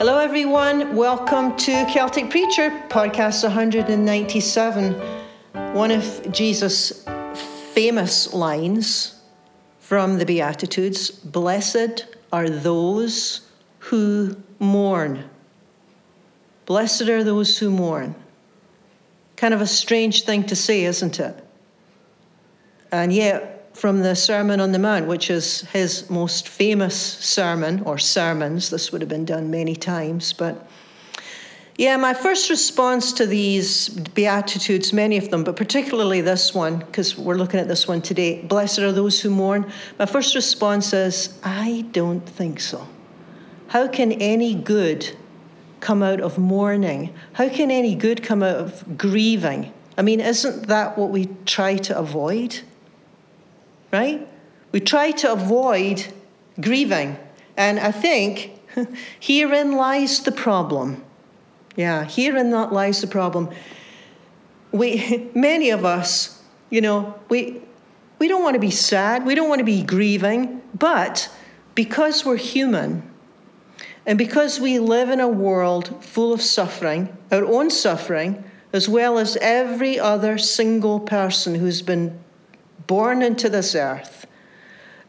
Hello everyone, welcome to Celtic Preacher Podcast 197. One of Jesus' famous lines from the Beatitudes, "Blessed are those who mourn." Blessed are those who mourn. Kind of a strange thing to say, isn't it? And yet, from the Sermon on the Mount, which is his most famous sermon, or sermons — this would have been done many times, but yeah, my first response to these Beatitudes, many of them, but particularly this one, because we're looking at this one today, "Blessed are those who mourn," my first response is, I don't think so. How can any good come out of mourning? How can any good come out of grieving? I mean, isn't that what we try to avoid? Right? We try to avoid grieving. And I think herein lies the problem. Yeah, herein that lies the problem. Many of us, you know, we don't want to be sad. We don't want to be grieving. But because we're human, and because we live in a world full of suffering, our own suffering, as well as every other single person who's been born into this earth,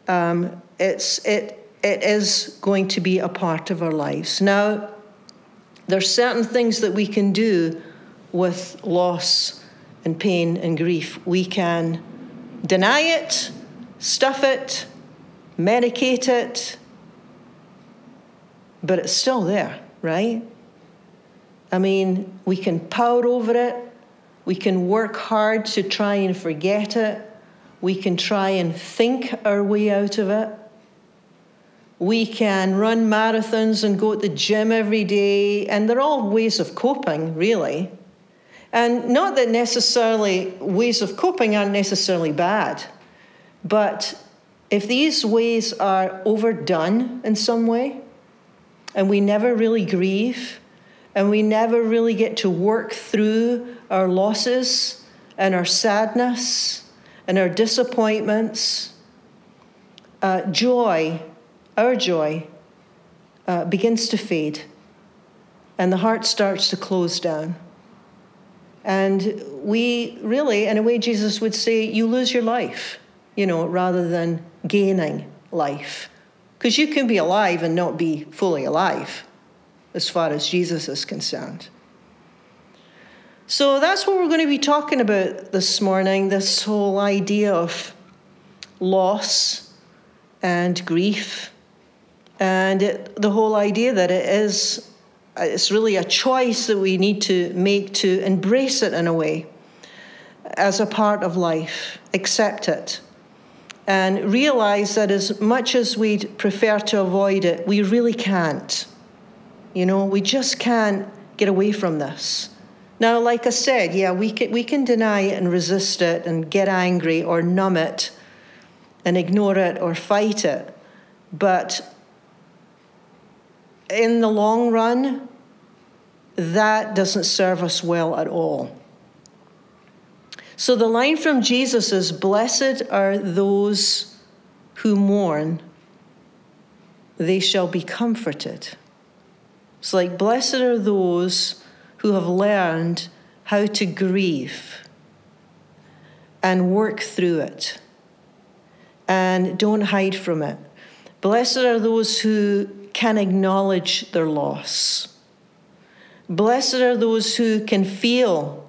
it is going to be a part of our lives. Now, there's certain things that we can do with loss and pain and grief. We can deny it, stuff it, medicate it, but it's still there, right? I mean, we can pout over it. We can work hard to try and forget it. We can try and think our way out of it. We can run marathons and go to the gym every day, and they're all ways of coping, really. And not that necessarily ways of coping aren't necessarily bad, but if these ways are overdone in some way, and we never really grieve, and we never really get to work through our losses and our sadness and our disappointments, our joy begins to fade, and the heart starts to close down. And we really, in a way, Jesus would say, you lose your life, you know, rather than gaining life. Because you can be alive and not be fully alive, as far as Jesus is concerned. So that's what we're going to be talking about this morning, this whole idea of loss and grief, and the whole idea that it's really a choice that we need to make to embrace it in a way, as a part of life, accept it. And realize that as much as we'd prefer to avoid it, we really can't. You know, we just can't get away from this. Now, like I said, yeah, we can deny it and resist it and get angry or numb it and ignore it or fight it. But in the long run, that doesn't serve us well at all. So the line from Jesus is, "Blessed are those who mourn, they shall be comforted." It's like, blessed are those who have learned how to grieve and work through it and don't hide from it. Blessed are those who can acknowledge their loss. Blessed are those who can feel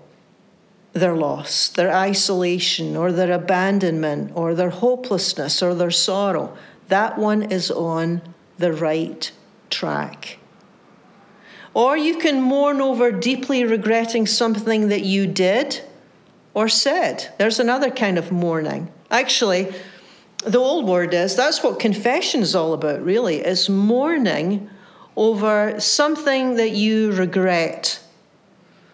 their loss, their isolation, or their abandonment, or their hopelessness, or their sorrow. That one is on the right track. Or you can mourn over deeply regretting something that you did or said. There's another kind of mourning. Actually, the old word is, that's what confession is all about, really. It's mourning over something that you regret,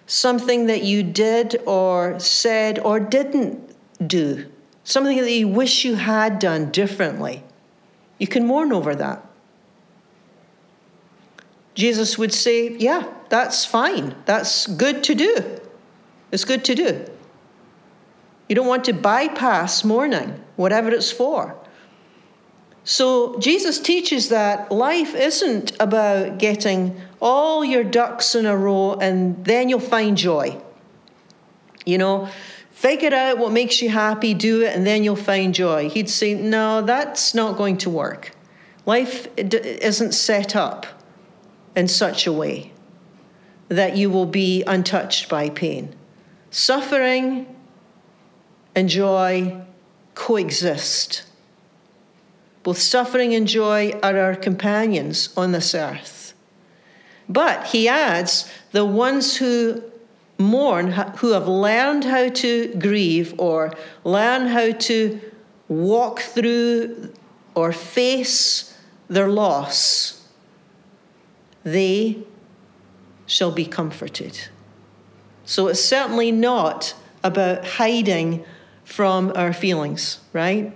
something that you did or said or didn't do, something that you wish you had done differently. You can mourn over that. Jesus would say, yeah, that's fine. That's good to do. It's good to do. You don't want to bypass mourning, whatever it's for. So Jesus teaches that life isn't about getting all your ducks in a row, and then you'll find joy. You know, figure out what makes you happy, do it, and then you'll find joy. He'd say, no, that's not going to work. Life isn't set up in such a way that you will be untouched by pain. Suffering and joy coexist. Both suffering and joy are our companions on this earth. But he adds, the ones who mourn, who have learned how to grieve or learn how to walk through or face their loss, they shall be comforted. So it's certainly not about hiding from our feelings, right?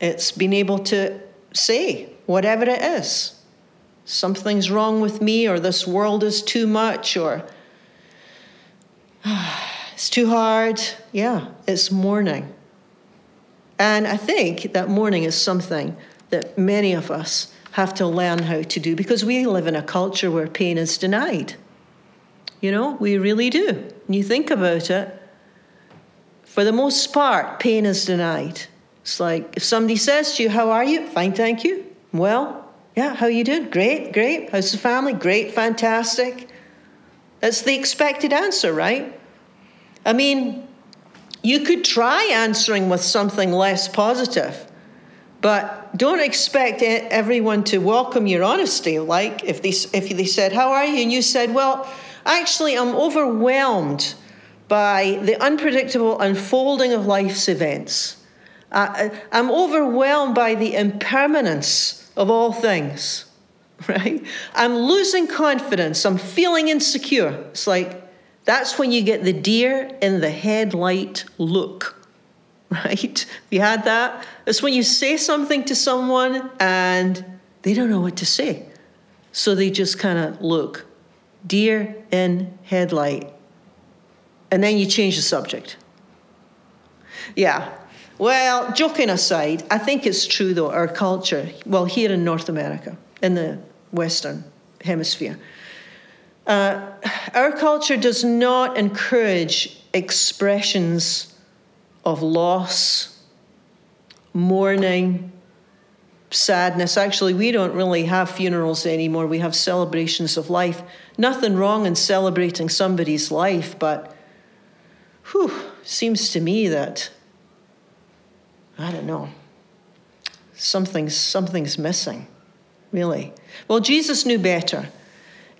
It's being able to say whatever it is. Something's wrong with me, or this world is too much, or it's too hard. Yeah, it's mourning. And I think that mourning is something that many of us have to learn how to do, because we live in a culture where pain is denied. You know, we really do. When you think about it, for the most part, pain is denied. It's like if somebody says to you, how are you? Fine, thank you. Well, yeah, how you doing? Great, great. How's the family? Great, fantastic. That's the expected answer, right? I mean, you could try answering with something less positive, but don't expect everyone to welcome your honesty. Like if they said, how are you? And you said, well, actually, I'm overwhelmed by the unpredictable unfolding of life's events. I'm overwhelmed by the impermanence of all things, right? I'm losing confidence. I'm feeling insecure. It's like, that's when you get the deer in the headlight look, right? You had that? It's when you say something to someone and they don't know what to say. So they just kind of look, deer in headlight. And then you change the subject. Yeah. Well, joking aside, I think it's true, though, our culture, well, here in North America, in the Western Hemisphere, our culture does not encourage expressions of loss, mourning, sadness. Actually, we don't really have funerals anymore. We have celebrations of life. Nothing wrong in celebrating somebody's life, but seems to me that, I don't know, something's missing, really. Well, Jesus knew better.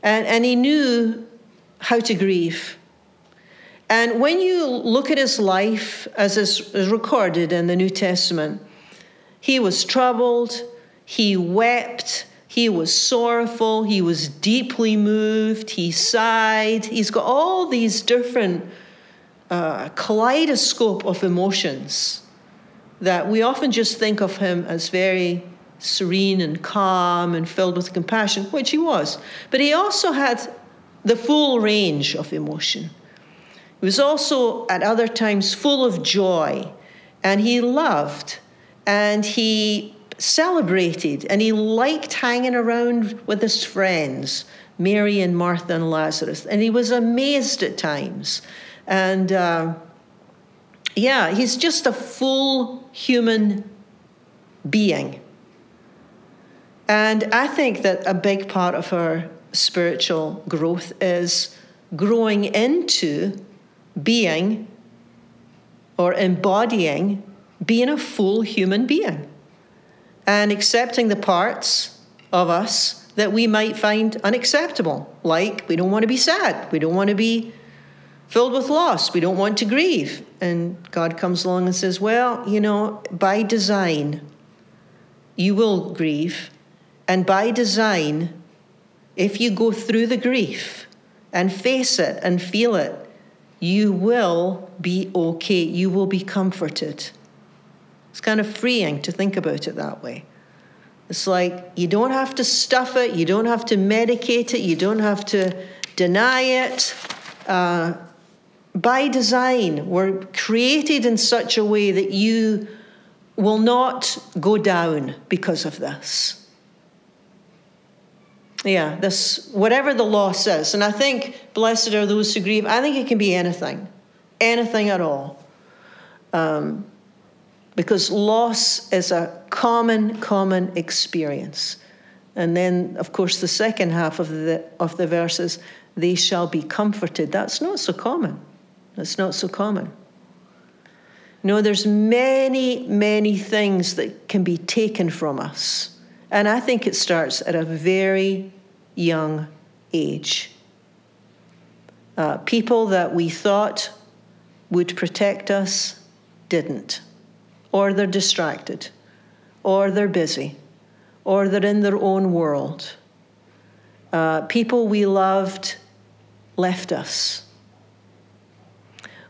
And he knew how to grieve. And when you look at his life, as is recorded in the New Testament, he was troubled, he wept, he was sorrowful, he was deeply moved, he sighed. He's got all these different kaleidoscope of emotions that we often just think of him as very serene and calm and filled with compassion, which he was. But he also had the full range of emotion. He was also, at other times, full of joy. And he loved, and he celebrated, and he liked hanging around with his friends, Mary and Martha and Lazarus. And he was amazed at times. And he's just a full human being. And I think that a big part of our spiritual growth is growing into being or embodying being a full human being and accepting the parts of us that we might find unacceptable. Like, we don't want to be sad. We don't want to be filled with loss. We don't want to grieve. And God comes along and says, well, you know, by design, you will grieve. And by design, if you go through the grief and face it and feel it, you will be okay. You will be comforted. It's kind of freeing to think about it that way. It's like you don't have to stuff it. You don't have to medicate it. You don't have to deny it. By design, we're created in such a way that you will not go down because of this. Yeah, this, whatever the law says. And I think, blessed are those who grieve. I think it can be anything, anything at all. Because loss is a common experience. And then, of course, the second half of the verses, they shall be comforted. That's not so common. That's not so common. No, there's many things that can be taken from us. And I think it starts at a very young age. People that we thought would protect us didn't. Or they're distracted. Or they're busy. Or they're in their own world. People we loved left us.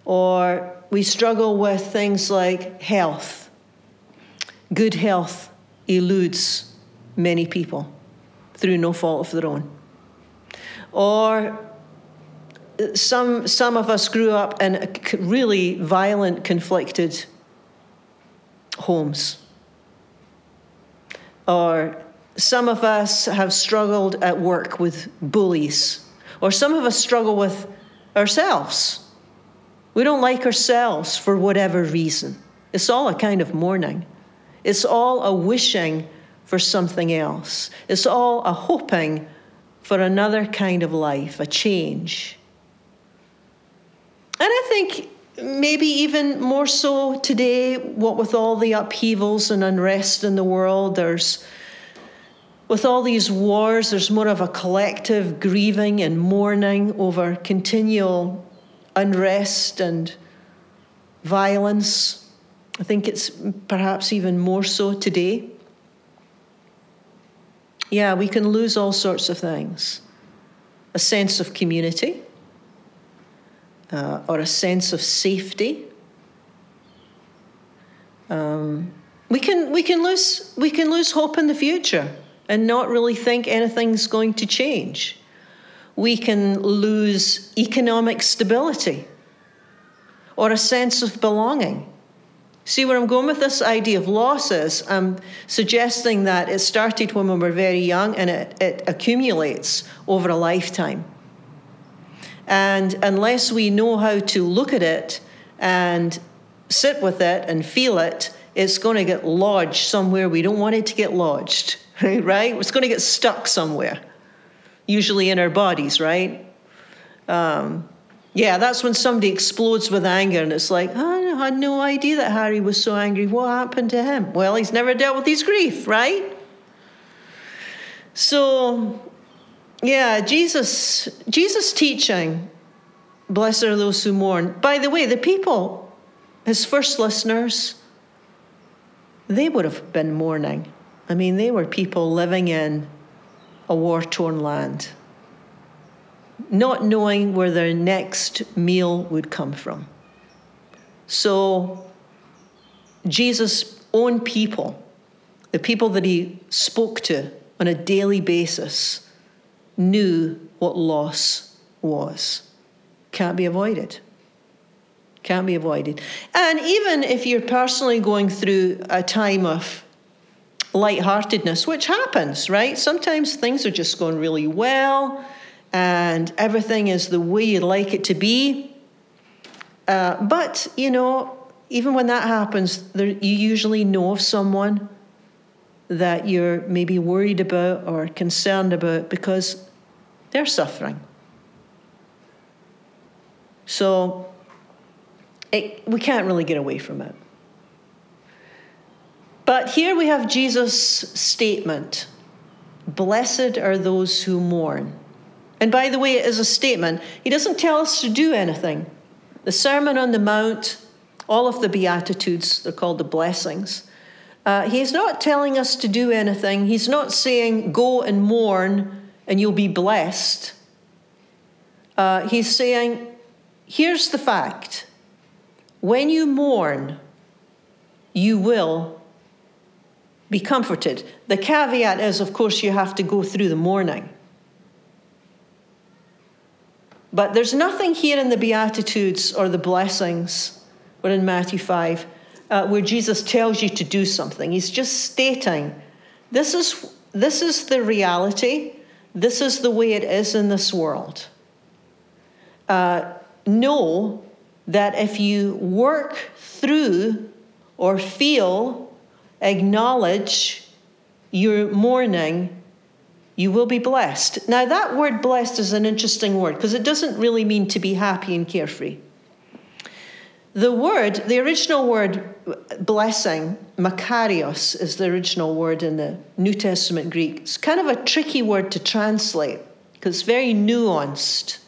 Or we struggle with things like health. Good health eludes many people through no fault of their own. Or some of us grew up in really violent, conflicted homes. Or some of us have struggled at work with bullies. Or some of us struggle with ourselves. We don't like ourselves for whatever reason. It's all a kind of mourning. It's all a wishing for something else. It's all a hoping for another kind of life, a change. And I think maybe even more so today, what with all the upheavals and unrest in the world, with all these wars, there's more of a collective grieving and mourning over continual unrest and violence. I think it's perhaps even more so today. Yeah, we can lose all sorts of things. A sense of community, or a sense of safety. We can lose hope in the future and not really think anything's going to change. We can lose economic stability or a sense of belonging. See where I'm going with this idea of losses? I'm suggesting that it started when we were very young and it accumulates over a lifetime. And unless we know how to look at it and sit with it and feel it, it's going to get lodged somewhere we don't want it to get lodged, right? It's going to get stuck somewhere. Usually in our bodies, right? Yeah, that's when somebody explodes with anger and it's like, oh, I had no idea that Harry was so angry. What happened to him? Well, he's never dealt with his grief, right? So, yeah, Jesus' teaching, blessed are those who mourn. By the way, the people, his first listeners, they would have been mourning. I mean, they were people living in a war-torn land, not knowing where their next meal would come from. So Jesus' own people, the people that he spoke to on a daily basis, knew what loss was. Can't be avoided. Can't be avoided. And even if you're personally going through a time of lightheartedness, which happens, right? Sometimes things are just going really well and everything is the way you'd like it to be. But, you know, even when that happens, you usually know of someone that you're maybe worried about or concerned about because they're suffering. So we can't really get away from it. But here we have Jesus' statement, blessed are those who mourn. And by the way, it is a statement. He doesn't tell us to do anything. The Sermon on the Mount, all of the Beatitudes, they're called the blessings. He's not telling us to do anything. He's not saying go and mourn and you'll be blessed. He's saying, here's the fact. When you mourn, you will be comforted. The caveat is, of course, you have to go through the mourning. But there's nothing here in the Beatitudes or the blessings, or in Matthew 5, where Jesus tells you to do something. He's just stating, this is the reality. This is the way it is in this world. Know that if you work through or feel, acknowledge your mourning, you will be blessed. Now, that word blessed is an interesting word because it doesn't really mean to be happy and carefree. The word, the original word blessing, makarios, is the original word in the New Testament Greek. It's kind of a tricky word to translate because it's very nuanced.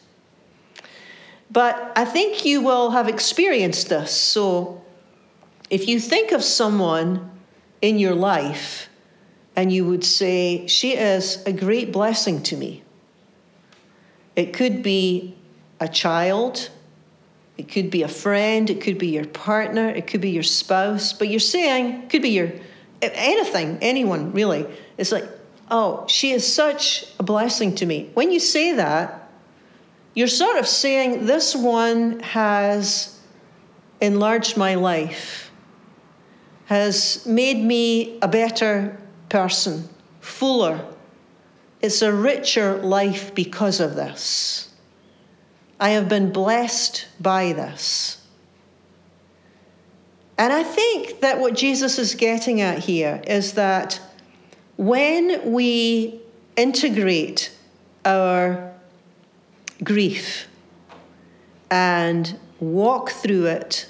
But I think you will have experienced this. So if you think of someone in your life and you would say, she is a great blessing to me. It could be a child, it could be a friend, it could be your partner, it could be your spouse, but you're saying, it could be your anything, anyone really. It's like, oh, she is such a blessing to me. When you say that, you're sort of saying, this one has enlarged my life, has made me a better person, fuller. It's a richer life because of this. I have been blessed by this. And I think that what Jesus is getting at here is that when we integrate our grief and walk through it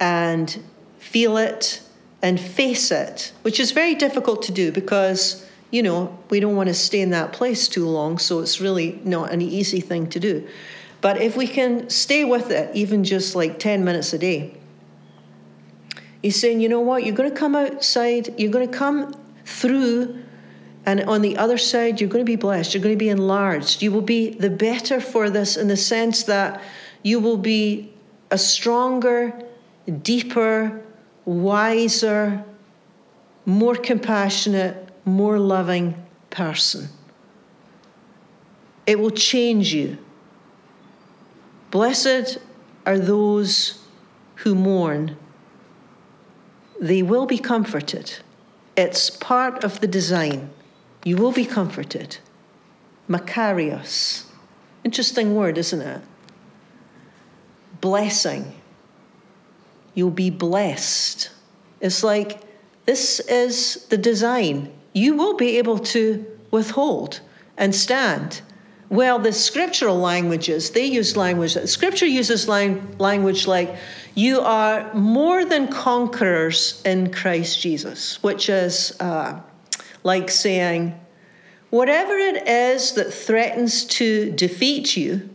and feel it and face it, which is very difficult to do because, you know, we don't want to stay in that place too long, so it's really not an easy thing to do. But if we can stay with it, even just like 10 minutes a day, he's saying, you know what, you're going to come outside, you're going to come through, and on the other side, you're going to be blessed, you're going to be enlarged. You will be the better for this in the sense that you will be a stronger, deeper, wiser, more compassionate, more loving person. It will change you. Blessed are those who mourn. They will be comforted. It's part of the design. You will be comforted. Makarios. Interesting word, isn't it? Blessing. You'll be blessed. It's like, this is the design. You will be able to withhold and stand. Well, the scriptural languages, they use language. Scripture uses language like, you are more than conquerors in Christ Jesus, which is like saying, whatever it is that threatens to defeat you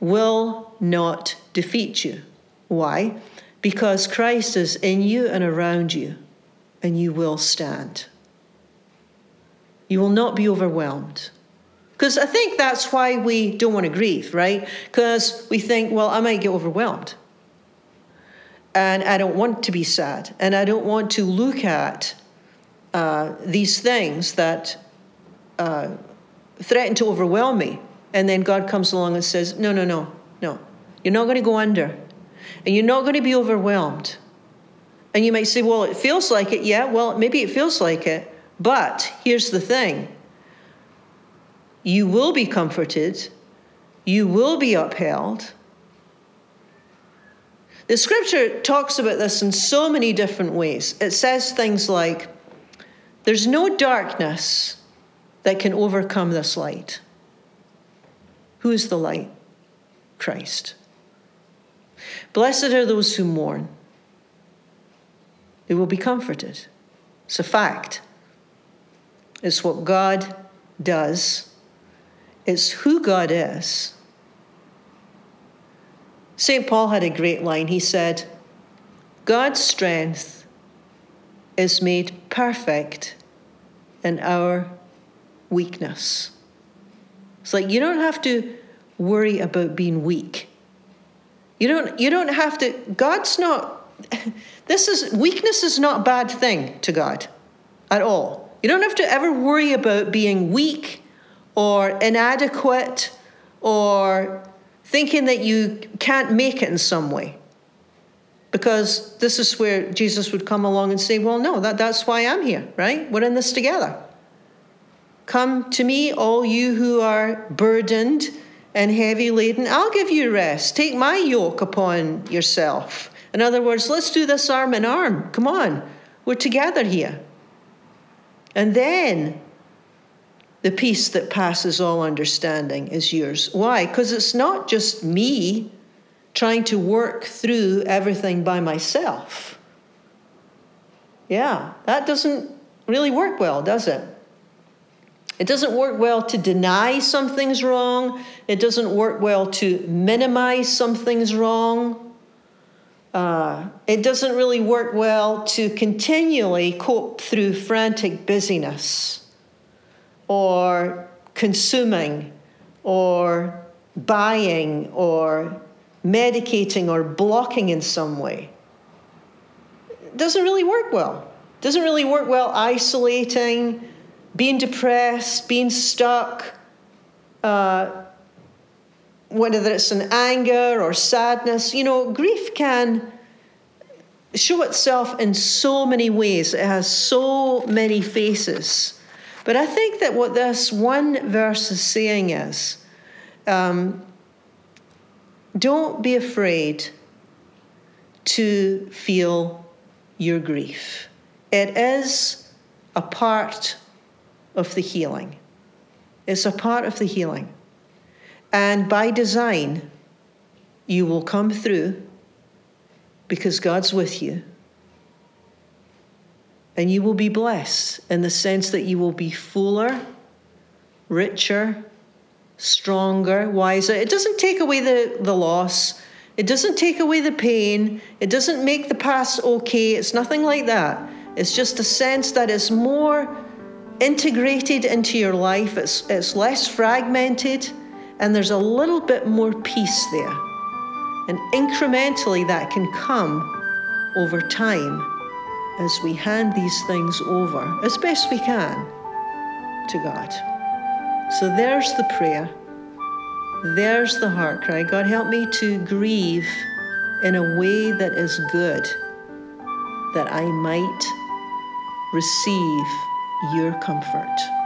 will not defeat you. Why? Because Christ is in you and around you, and you will stand. You will not be overwhelmed. Because I think that's why we don't want to grieve, right? Because we think, well, I might get overwhelmed. And I don't want to be sad. And I don't want to look at these things that threaten to overwhelm me. And then God comes along and says, no. You're not going to go under. And you're not going to be overwhelmed. And you might say, well, it feels like it. Yeah, well, maybe it feels like it. But here's the thing. You will be comforted. You will be upheld. The scripture talks about this in so many different ways. It says things like, there's no darkness that can overcome this light. Who is the light? Christ. Blessed are those who mourn. They will be comforted. It's a fact. It's what God does. It's who God is. St. Paul had a great line. He said, God's strength is made perfect in our weakness. It's like, you don't have to worry about being weak. You don't have to, God's not, weakness is not a bad thing to God at all. You don't have to ever worry about being weak or inadequate or thinking that you can't make it in some way. Because this is where Jesus would come along and say, well, no, that's why I'm here, right? We're in this together. Come to me, all you who are burdened and heavy laden. I'll give you rest. Take my yoke upon yourself. In other words, let's do this arm in arm. Come on. We're together here. And then the peace that passes all understanding is yours. Why? Because it's not just me trying to work through everything by myself. Yeah, that doesn't really work well, does it? It doesn't work well to deny something's wrong. It doesn't work well to minimize something's wrong. It doesn't really work well to continually cope through frantic busyness or consuming or buying or medicating or blocking in some way. It doesn't really work well. It doesn't really work well isolating, being depressed, being stuck, whether it's in anger or sadness. You know, grief can show itself in so many ways. It has so many faces. But I think that what this one verse is saying is, don't be afraid to feel your grief. It is a part of the healing. It's a part of the healing. And by design, you will come through because God's with you. And you will be blessed in the sense that you will be fuller, richer, stronger, wiser. It doesn't take away the loss. It doesn't take away the pain. It doesn't make the past okay. It's nothing like that. It's just a sense that it's more integrated into your life. It's less fragmented, and there's a little bit more peace there. And incrementally that can come over time as we hand these things over as best we can to God. So there's the prayer. There's the heart cry. God, help me to grieve in a way that is good, that I might receive your comfort.